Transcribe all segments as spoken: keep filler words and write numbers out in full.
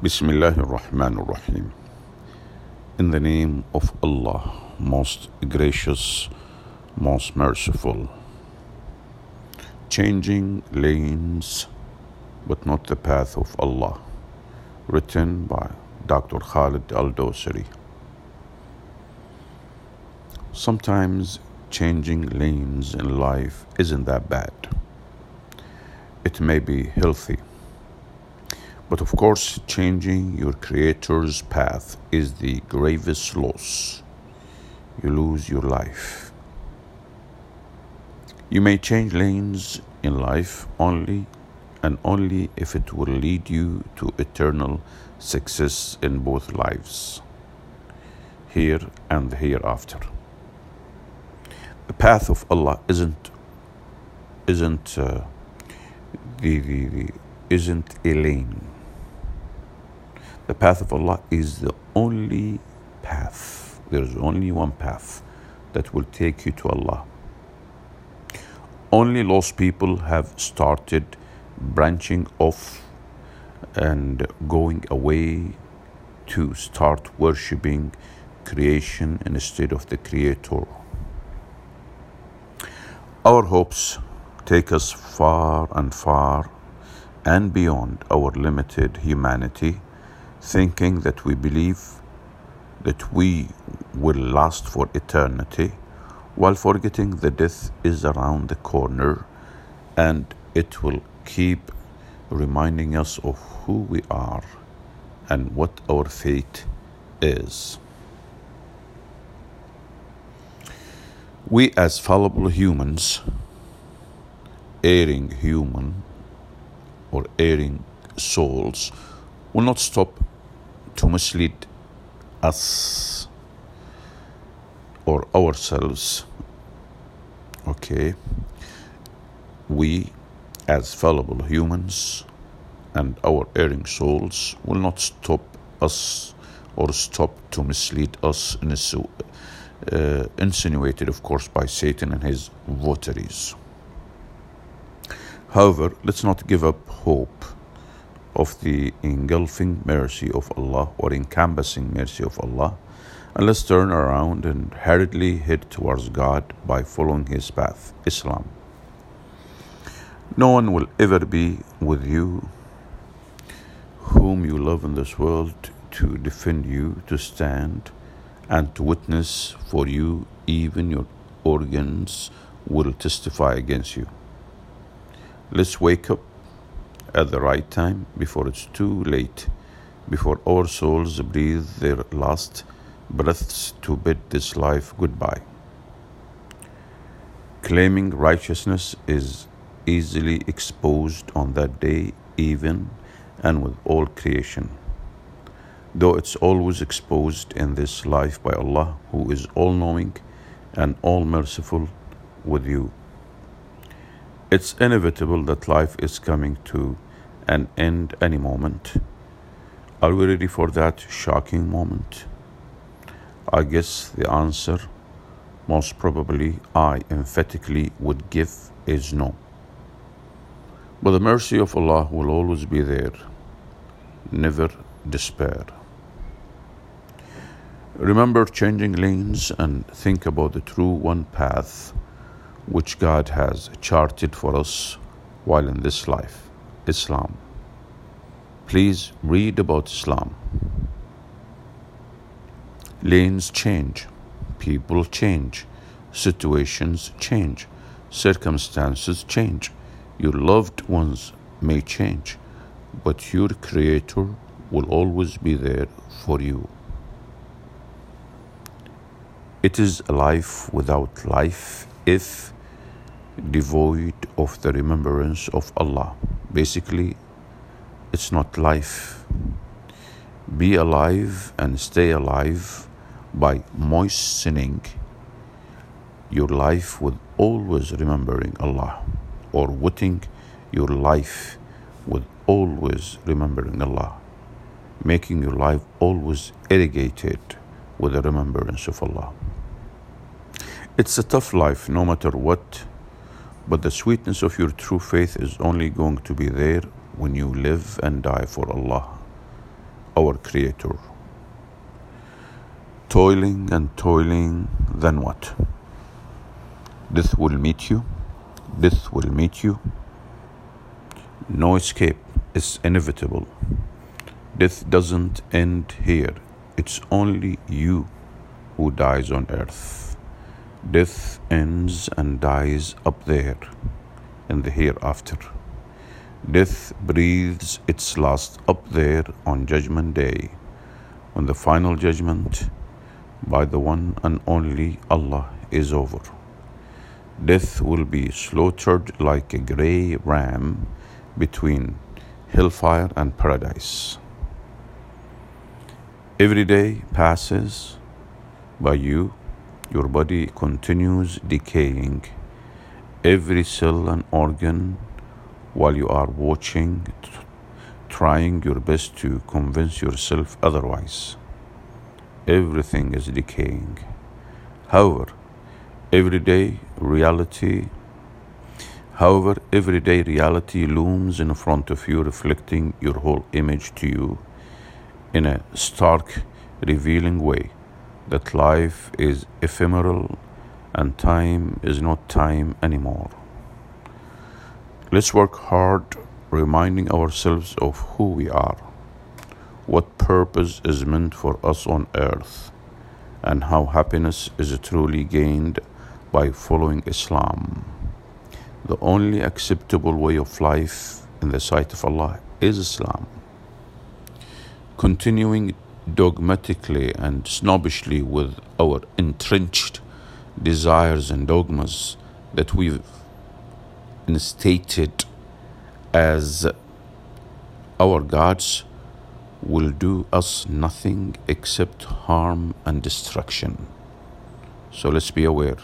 Bismillahir Rahmanir Rahim. In the name of Allah, most gracious, most merciful. Changing lanes, but not the path of Allah. Written by Doctor Khalid al Dosiri. Sometimes changing lanes in life isn't that bad. It may be healthy. But of course, changing your Creator's path is the gravest loss. You lose your life. You may change lanes in life only and only if it will lead you to eternal success in both lives, here and hereafter. The path of Allah isn't isn't uh, the, the, the isn't a lane. The path of Allah is the only path. There is only one path that will take you to Allah. Only lost people have started branching off and going away to start worshipping creation instead of the Creator. Our hopes take us far and far and beyond our limited humanity, thinking that we believe that we will last for eternity, while forgetting that death is around the corner and it will keep reminding us of who we are and what our fate is. We as fallible humans, erring human or erring souls, will not stop to mislead us or ourselves. Okay, we as fallible humans and our erring souls will not stop us or stop to mislead us, in so, uh, insinuated of course by Satan and his votaries. However, let's not give up hope of the engulfing mercy of Allah or encompassing mercy of Allah, and let's turn around and hurriedly head towards God by following His path, Islam. No one will ever be with you whom you love in this world to defend you, to stand and to witness for you. Even your organs will testify against you. Let's wake up at the right time before it's too late, before our souls breathe their last breaths to bid this life goodbye. Claiming righteousness is easily exposed on that day, even and with all creation, though it's always exposed in this life by Allah, who is all-knowing and all-merciful with you. It's inevitable that life is coming to an end any moment. Are we ready for that shocking moment? I guess the answer, most probably, I emphatically would give is no. But the mercy of Allah will always be there. Never despair. Remember changing lanes and think about the true one path which God has charted for us while in this life, Islam. Please read about Islam. Lanes change, people change, situations change, circumstances change, your loved ones may change, but your Creator will always be there for you. It is a life without life if devoid of the remembrance of Allah. Basically, it's not life. Be alive and stay alive by moistening your life with always remembering Allah, or wetting your life with always remembering Allah, making your life always irrigated with the remembrance of Allah. It's a tough life no matter what, but the sweetness of your true faith is only going to be there when you live and die for Allah our Creator. Toiling and toiling, then what? Death will meet you. Death will meet you. No escape is inevitable. Death doesn't end here. It's only you who dies on earth. Death ends and dies up there, in the hereafter. Death breathes its last up there on Judgment Day, when the final judgment by the one and only Allah is over. Death will be slaughtered like a grey ram between hellfire and paradise. Every day passes by you, your body continues decaying, every cell and organ, while you are watching, trying your best to convince yourself otherwise. Everything is decaying. However, everyday reality, however, everyday reality looms in front of you, reflecting your whole image to you in a stark, revealing way that life is ephemeral and time is not time anymore. Let's work hard reminding ourselves of who we are, what purpose is meant for us on earth, and how happiness is truly gained by following Islam. The only acceptable way of life in the sight of Allah is Islam. Continuing dogmatically and snobbishly with our entrenched desires and dogmas that we've instated as our gods will do us nothing except harm and destruction. So let's be aware,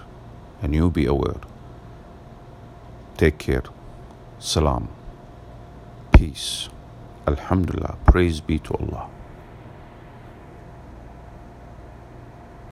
and you be aware. Take care. Salam. Peace. Alhamdulillah. Praise be to Allah.